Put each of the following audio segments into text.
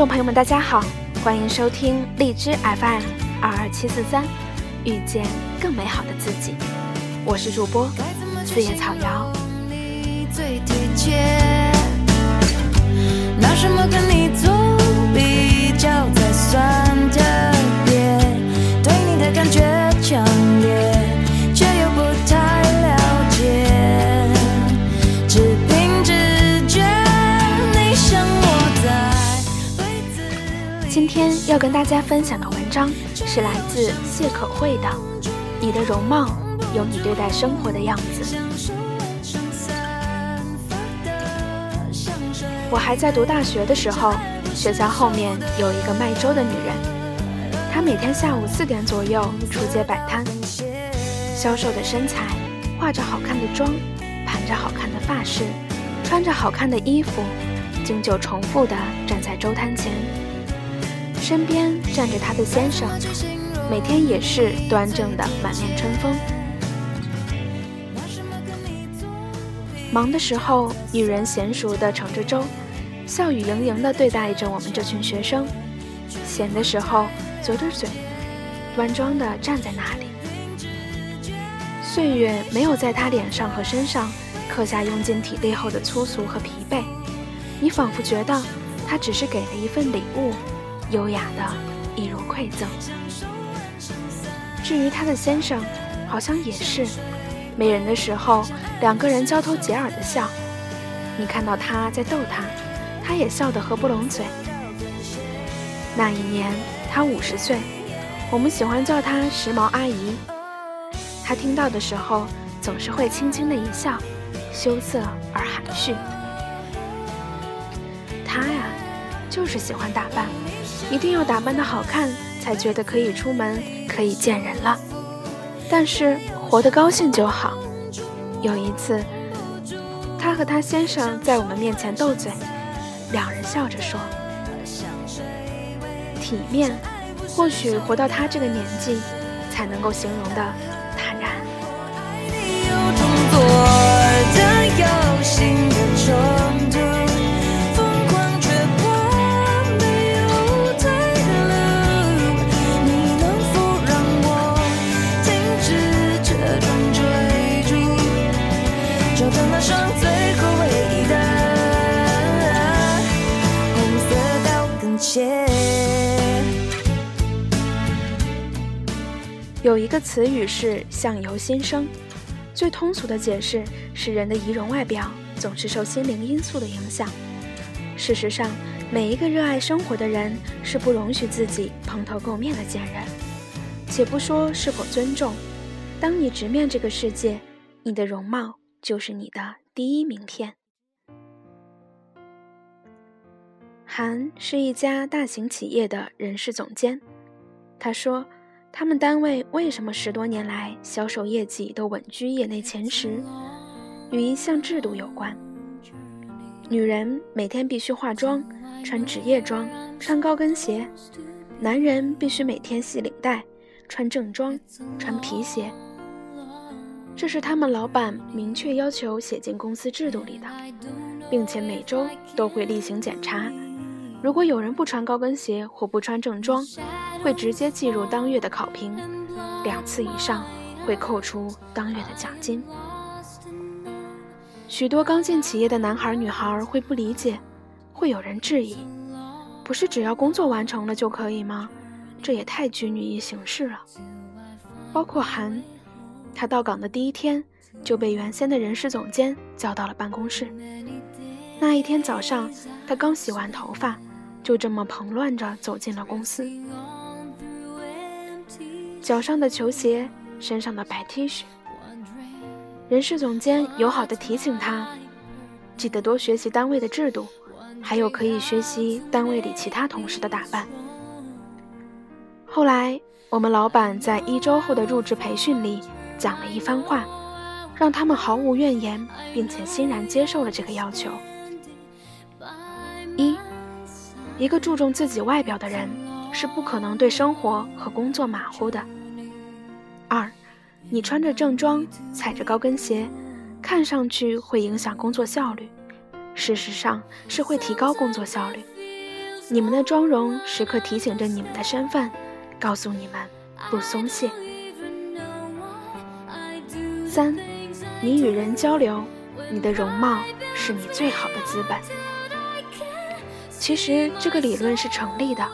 众朋友们大家好，欢迎收听荔枝 FM22743 遇见更美好的自己，我是主播四叶草瑶。拿什么跟你做比较才算特别，对你的感觉强烈却又不太了解，只凭直觉你像我在被子里。今天要跟大家分享的文章是来自谢可慧的《你的容貌有你对待生活的样子》。我还在读大学的时候，学校后面有一个卖粥的女人，她每天下午4点左右出街摆摊，消瘦的身材，化着好看的妆，盘着好看的发饰，穿着好看的衣服，经久重复地站在粥摊前。身边站着她的先生，每天也是端正的满面春风。忙的时候，女人娴熟地盛着粥，笑语盈盈地对待着我们这群学生。闲的时候撅着嘴，端庄地站在那里。岁月没有在她脸上和身上刻下用尽体力后的粗俗和疲惫，你仿佛觉得她只是给了一份礼物，优雅地一如馈赠。至于她的先生，好像也是没人的时候，两个人交头接耳的笑，你看到他在逗他，他也笑得合不拢嘴。那一年他50岁，我们喜欢叫他时髦阿姨。他听到的时候总是会轻轻的一笑，羞涩而含蓄。他呀，就是喜欢打扮，一定要打扮得好看才觉得可以出门，可以见人了。但是活得高兴就好。有一次，她和她先生在我们面前斗嘴，两人笑着说：“体面，或许活到她这个年纪，才能够形容的坦然。”有一个词语是相由心生，最通俗的解释是人的仪容外表总是受心灵因素的影响。事实上，每一个热爱生活的人是不容许自己蓬头垢面的见人。且不说是否尊重，当你直面这个世界，你的容貌就是你的第一名片。韩是一家大型企业的人事总监，他说他们单位为什么10多年来销售业绩都稳居业内前10，与一项制度有关。女人每天必须化妆，穿职业装，穿高跟鞋；男人必须每天系领带，穿正装，穿皮鞋。这是他们老板明确要求写进公司制度里的，并且每周都会例行检查。如果有人不穿高跟鞋或不穿正装，会直接计入当月的考评，2次以上会扣除当月的奖金。许多刚进企业的男孩女孩会不理解，会有人质疑，不是只要工作完成了就可以吗？这也太拘泥于形式了。包括韩，他到岗的第一天就被原先的人事总监叫到了办公室。那一天早上，他刚洗完头发，就这么蓬乱着走进了公司。脚上的球鞋，身上的白 T 恤。人事总监友好地提醒他，记得多学习单位的制度，还有可以学习单位里其他同事的打扮。后来我们老板在1周后的入职培训里讲了一番话，让他们毫无怨言，并且欣然接受了这个要求。一个注重自己外表的人是不可能对生活和工作马虎的。2，你穿着正装，踩着高跟鞋，看上去会影响工作效率，事实上是会提高工作效率。你们的妆容时刻提醒着你们的身份，告诉你们不松懈。3，你与人交流，你的容貌是你最好的资本。其实这个理论是成立的，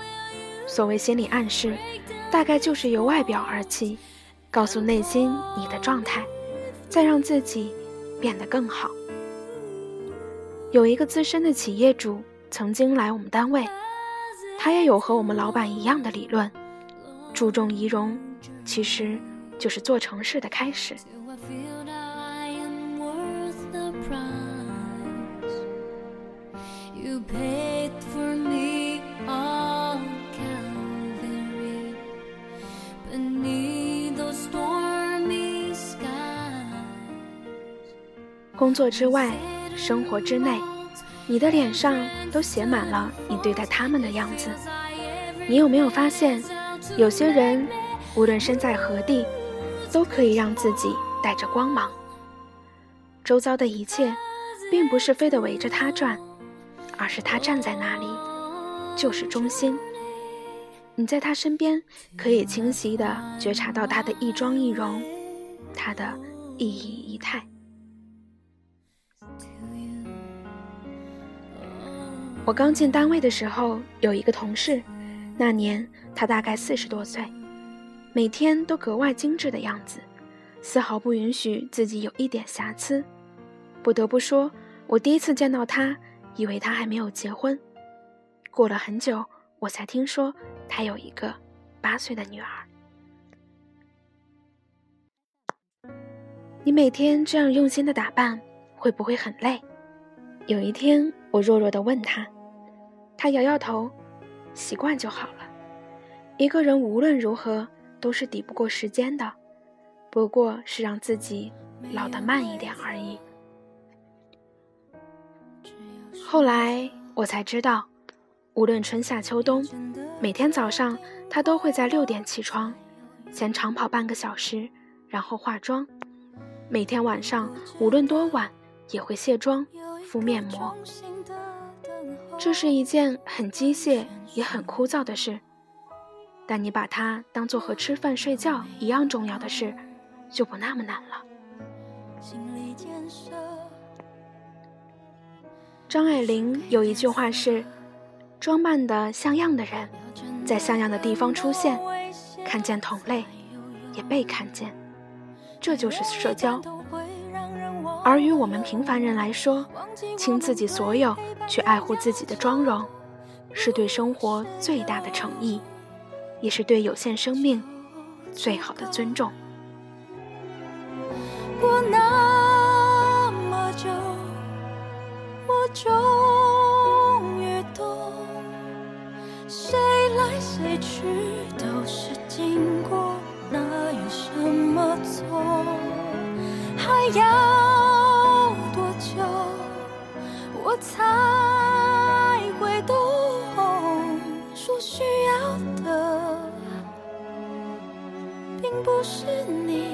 所谓心理暗示，大概就是由外表而起，告诉内心你的状态，再让自己变得更好。有一个资深的企业主曾经来我们单位，他也有和我们老板一样的理论，注重仪容，其实就是做成事的开始。工作之外，生活之内，你的脸上都写满了你对待他们的样子。你有没有发现，有些人无论身在何地，都可以让自己带着光芒，周遭的一切并不是非得围着他转，而是他站在那里就是中心。你在他身边可以清晰地觉察到他的一妆一容，他的一仪一态。我刚进单位的时候，有一个同事，那年他大概40多岁，每天都格外精致的样子，丝毫不允许自己有一点瑕疵。不得不说，我第一次见到他，以为他还没有结婚。过了很久，我才听说他有一个8岁的女儿。你每天这样用心的打扮，会不会很累？有一天，我弱弱地问他，他摇摇头，习惯就好了。一个人无论如何都是抵不过时间的，不过是让自己老得慢一点而已。后来我才知道，无论春夏秋冬，每天早上他都会在6点起床，先长跑半个小时，然后化妆。每天晚上无论多晚也会卸妆敷面膜。这是一件很机械也很枯燥的事，但你把它当作和吃饭睡觉一样重要的事，就不那么难了。张爱玲有一句话是，装扮的像样的人在像样的地方出现，看见同类也被看见，这就是社交。而与我们平凡人来说，倾自己所有去爱护自己的妆容，是对生活最大的诚意，也是对有限生命最好的尊重。过那么久，我终于懂，谁来谁去都是经过，那有什么错？还要多久我才会懂，说需要的并不是你。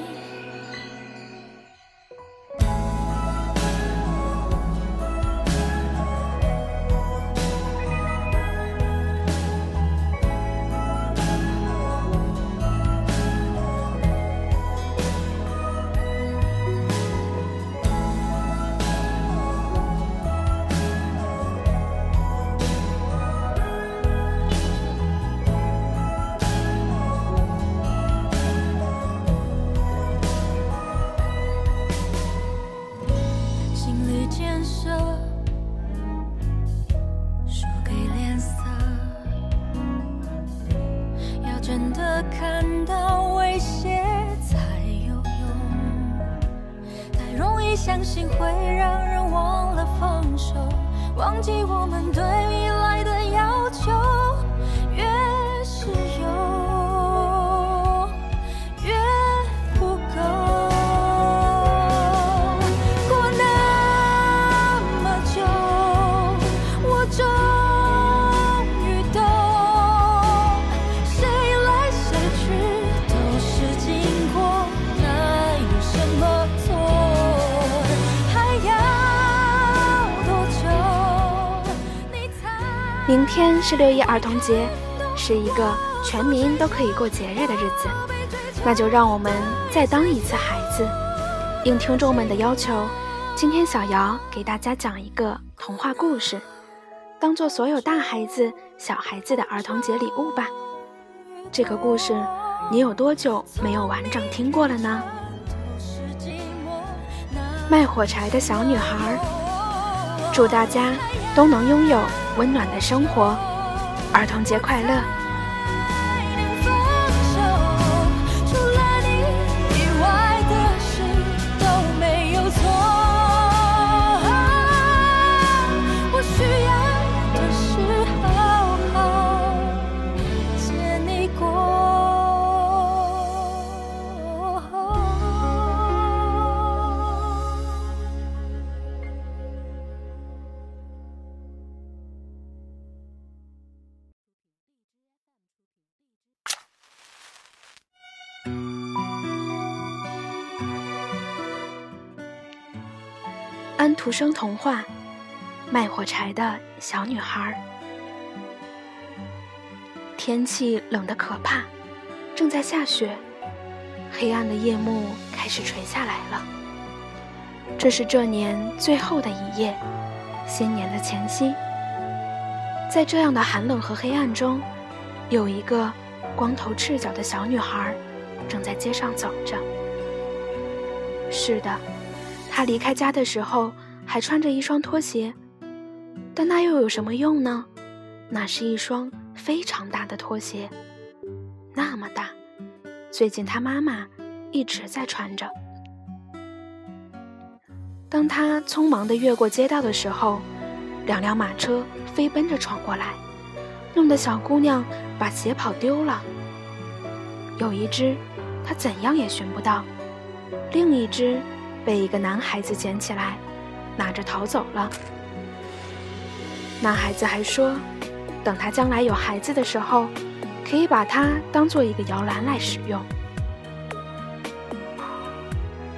相信会让人忘了放手，忘记我们对未来的要求，越是有越不够。过那么久，我终于懂，谁来谁去都是经过，那有什么错？明天是6一儿童节，是一个全民都可以过节日的日子，那就让我们再当一次孩子。应听众们的要求，今天小瑶给大家讲一个童话故事，当做所有大孩子小孩子的儿童节礼物吧。这个故事你有多久没有完整听过了呢？卖火柴的小女孩。祝大家都能拥有温暖的生活，儿童节快乐。安徒生童话，卖火柴的小女孩。天气冷得可怕，正在下雪，黑暗的夜幕开始垂下来了。这是这年最后的一夜，新年的前夕。在这样的寒冷和黑暗中，有一个光头赤脚的小女孩正在街上走着。是的，他离开家的时候还穿着一双拖鞋，但那又有什么用呢？那是一双非常大的拖鞋，那么大，最近他妈妈一直在穿着。当他匆忙地越过街道的时候，两辆马车飞奔着闯过来，弄得小姑娘把鞋跑丢了。有一只她怎样也寻不到，另一只被一个男孩子捡起来，拿着逃走了。男孩子还说，等他将来有孩子的时候，可以把它当做一个摇篮来使用。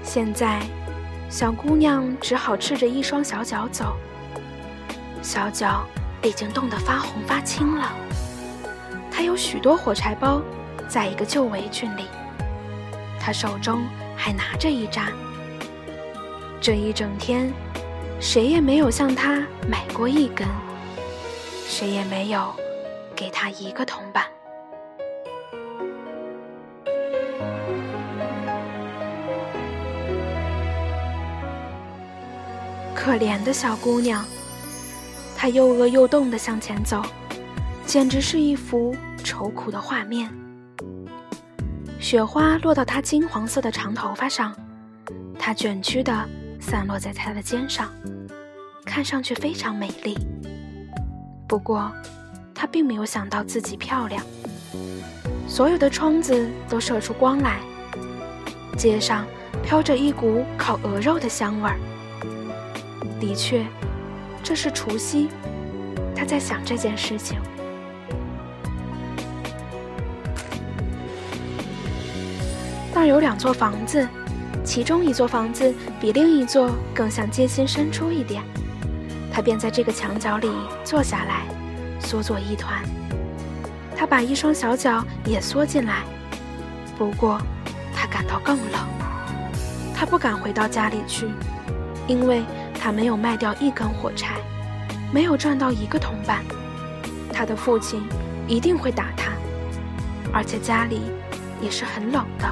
现在，小姑娘只好赤着一双小脚走，小脚已经冻得发红发青了。她有许多火柴包，在一个旧围裙里，她手中还拿着一扎。这一整天，谁也没有向他买过一根，谁也没有给他一个铜板。可怜的小姑娘，她又饿又冻地向前走，简直是一幅愁苦的画面。雪花落到她金黄色的长头发上，她卷曲的散落在她的肩上，看上去非常美丽。不过她并没有想到自己漂亮，所有的窗子都射出光来，街上飘着一股烤鹅肉的香味儿。的确，这是除夕，她在想这件事情。那儿有2座房子，其中一座房子比另一座更向街心深处一点，他便在这个墙角里坐下来，缩作一团。他把一双小脚也缩进来，不过他感到更冷。他不敢回到家里去，因为他没有卖掉一根火柴，没有赚到一个铜板。他的父亲一定会打他，而且家里也是很冷的。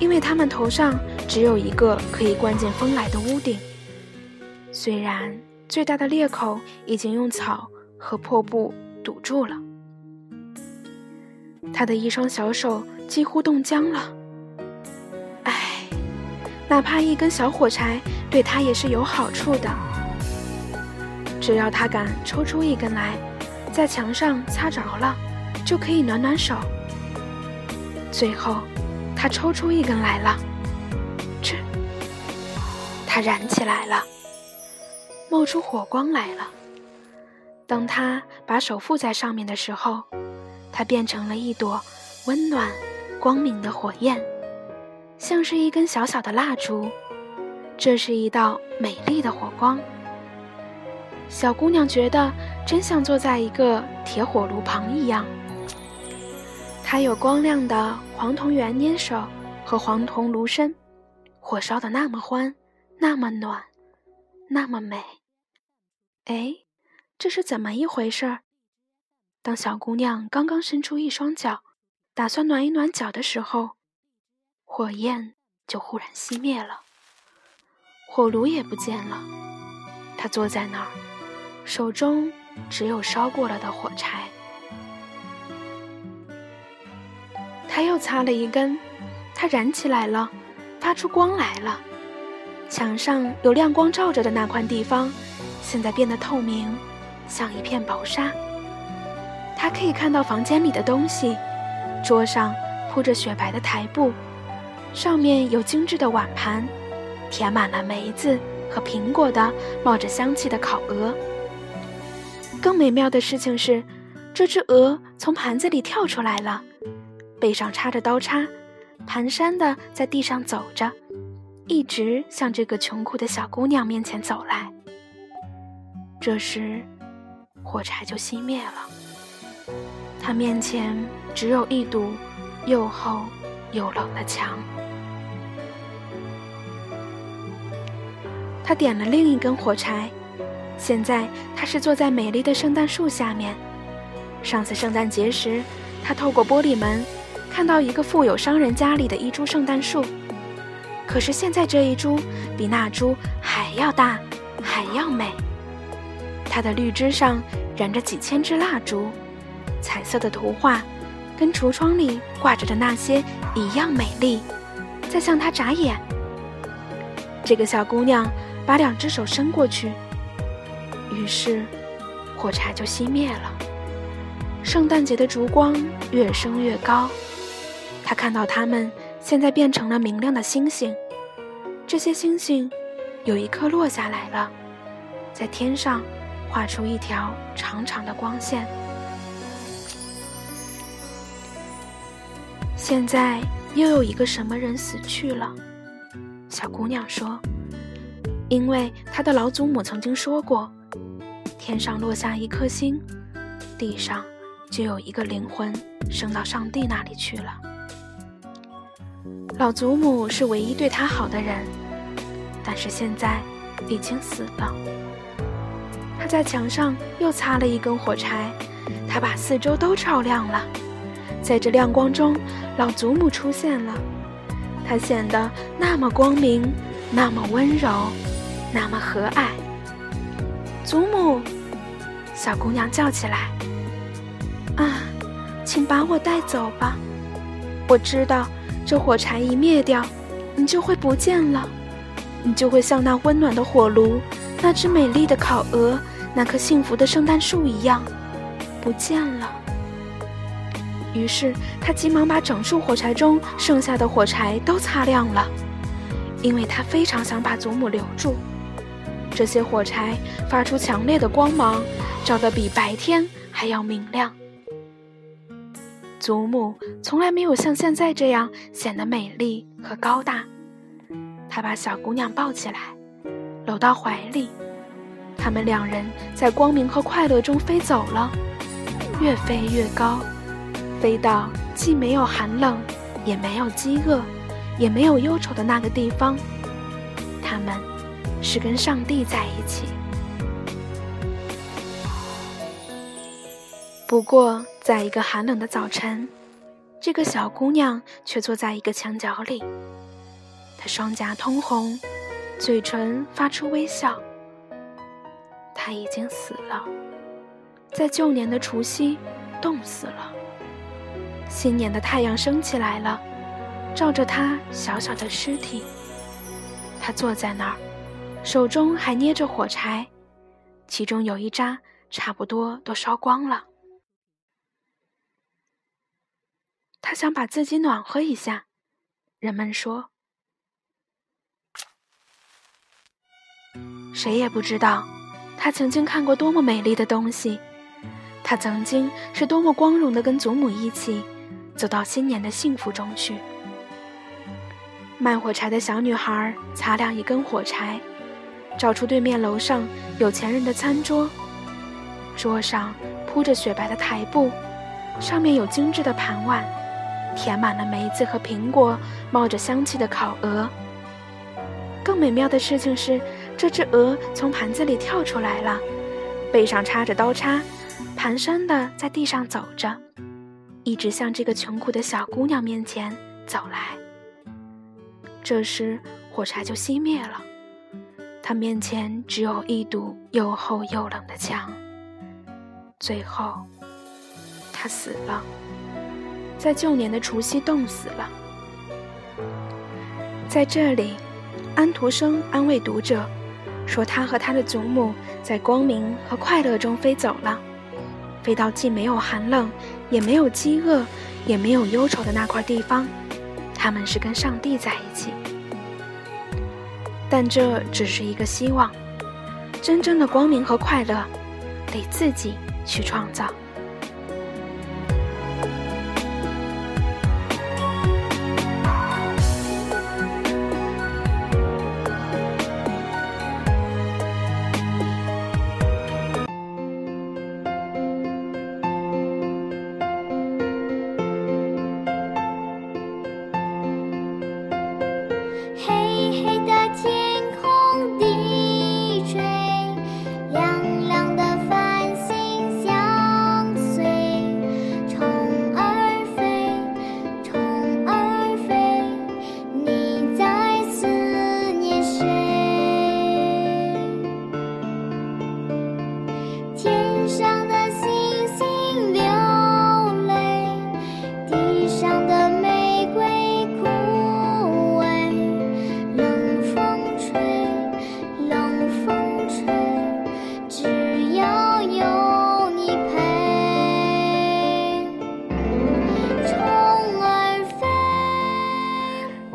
因为他们头上只有一个可以灌进风来的屋顶，虽然最大的裂口已经用草和破布堵住了。他的一双小手几乎冻僵了。唉，哪怕一根小火柴对他也是有好处的，只要他敢抽出一根来，在墙上擦着了，就可以暖暖手。最后他抽出一根来了，这，他燃起来了，冒出火光来了。当他把手附在上面的时候，它变成了一朵温暖光明的火焰，像是一根小小的蜡烛。这是一道美丽的火光，小姑娘觉得真像坐在一个铁火炉旁一样。它有光亮的黄铜圆烟手和黄铜炉身，火烧得那么欢，那么暖，那么美。哎，这是怎么一回事？当小姑娘刚刚伸出一双脚，打算暖一暖脚的时候，火焰就忽然熄灭了，火炉也不见了。她坐在那儿，手中只有烧过了的火柴。她又擦了一根，它燃起来了，发出光来了。墙上有亮光照着的那块地方，现在变得透明，像一片薄纱。她可以看到房间里的东西，桌上铺着雪白的台布，上面有精致的碗盘，填满了梅子和苹果的冒着香气的烤鹅。更美妙的事情是，这只鹅从盘子里跳出来了，背上插着刀叉，蹒跚地在地上走着，一直向这个穷苦的小姑娘面前走来。这时火柴就熄灭了，她面前只有一堵又厚又冷的墙。她点了另一根火柴，现在她是坐在美丽的圣诞树下面。上次圣诞节时，她透过玻璃门看到一个富有商人家里的一株圣诞树，可是现在这一株比那株还要大，还要美。它的绿枝上燃着几千支蜡烛，彩色的图画跟橱窗里挂着的那些一样美丽，在向它眨眼。这个小姑娘把两只手伸过去，于是火柴就熄灭了。圣诞节的烛光越升越高，他看到它们现在变成了明亮的星星。这些星星有一颗落下来了，在天上画出一条长长的光线。现在又有一个什么人死去了，小姑娘说，因为她的老祖母曾经说过，天上落下一颗星，地上就有一个灵魂升到上帝那里去了。老祖母是唯一对他好的人，但是现在已经死了。他在墙上又擦了一根火柴，他把四周都照亮了。在这亮光中，老祖母出现了，她显得那么光明，那么温柔，那么和蔼。祖母，小姑娘叫起来，啊，请把我带走吧，我知道这火柴一灭掉，你就会不见了，你就会像那温暖的火炉，那只美丽的烤鹅，那棵幸福的圣诞树一样不见了。于是他急忙把整束火柴中剩下的火柴都擦亮了，因为他非常想把祖母留住。这些火柴发出强烈的光芒，照得比白天还要明亮。祖母从来没有像现在这样显得美丽和高大。她把小姑娘抱起来，搂到怀里，他们两人在光明和快乐中飞走了，越飞越高，飞到既没有寒冷，也没有饥饿，也没有忧愁的那个地方。他们是跟上帝在一起。不过在一个寒冷的早晨，这个小姑娘却坐在一个墙角里，她双颊通红，嘴唇发出微笑。她已经死了，在旧年的除夕冻死了。新年的太阳升起来了，照着她小小的尸体。她坐在那儿，手中还捏着火柴，其中有一扎差不多都烧光了。他想把自己暖和一下，人们说，谁也不知道他曾经看过多么美丽的东西，他曾经是多么光荣地跟祖母一起走到新年的幸福中去。卖火柴的小女孩擦亮一根火柴，找出对面楼上有钱人的餐桌，桌上铺着雪白的台布，上面有精致的盘碗，填满了梅子和苹果，冒着香气的烤鹅。更美妙的事情是，这只鹅从盘子里跳出来了，背上插着刀叉，蹒跚地在地上走着，一直向这个穷苦的小姑娘面前走来。这时火柴就熄灭了，她面前只有一堵又厚又冷的墙。最后她死了，在旧年的除夕冻死了。在这里，安徒生安慰读者说，他和他的祖母在光明和快乐中飞走了，飞到既没有寒冷，也没有饥饿，也没有忧愁的那块地方，他们是跟上帝在一起。但这只是一个希望，真正的光明和快乐得自己去创造。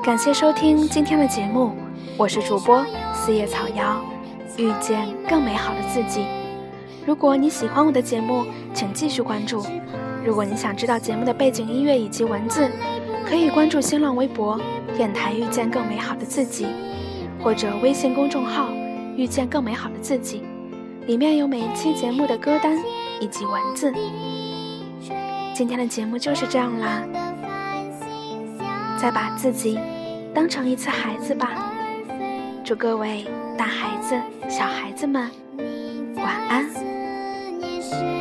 感谢收听今天的节目，我是主播四叶草瑶，遇见更美好的自己。如果你喜欢我的节目，请继续关注。如果你想知道节目的背景音乐以及文字，可以关注新浪微博电台遇见更美好的自己，或者微信公众号遇见更美好的自己，里面有每一期节目的歌单以及文字。今天的节目就是这样啦，再把自己当成一次孩子吧，祝各位大孩子、小孩子们晚安。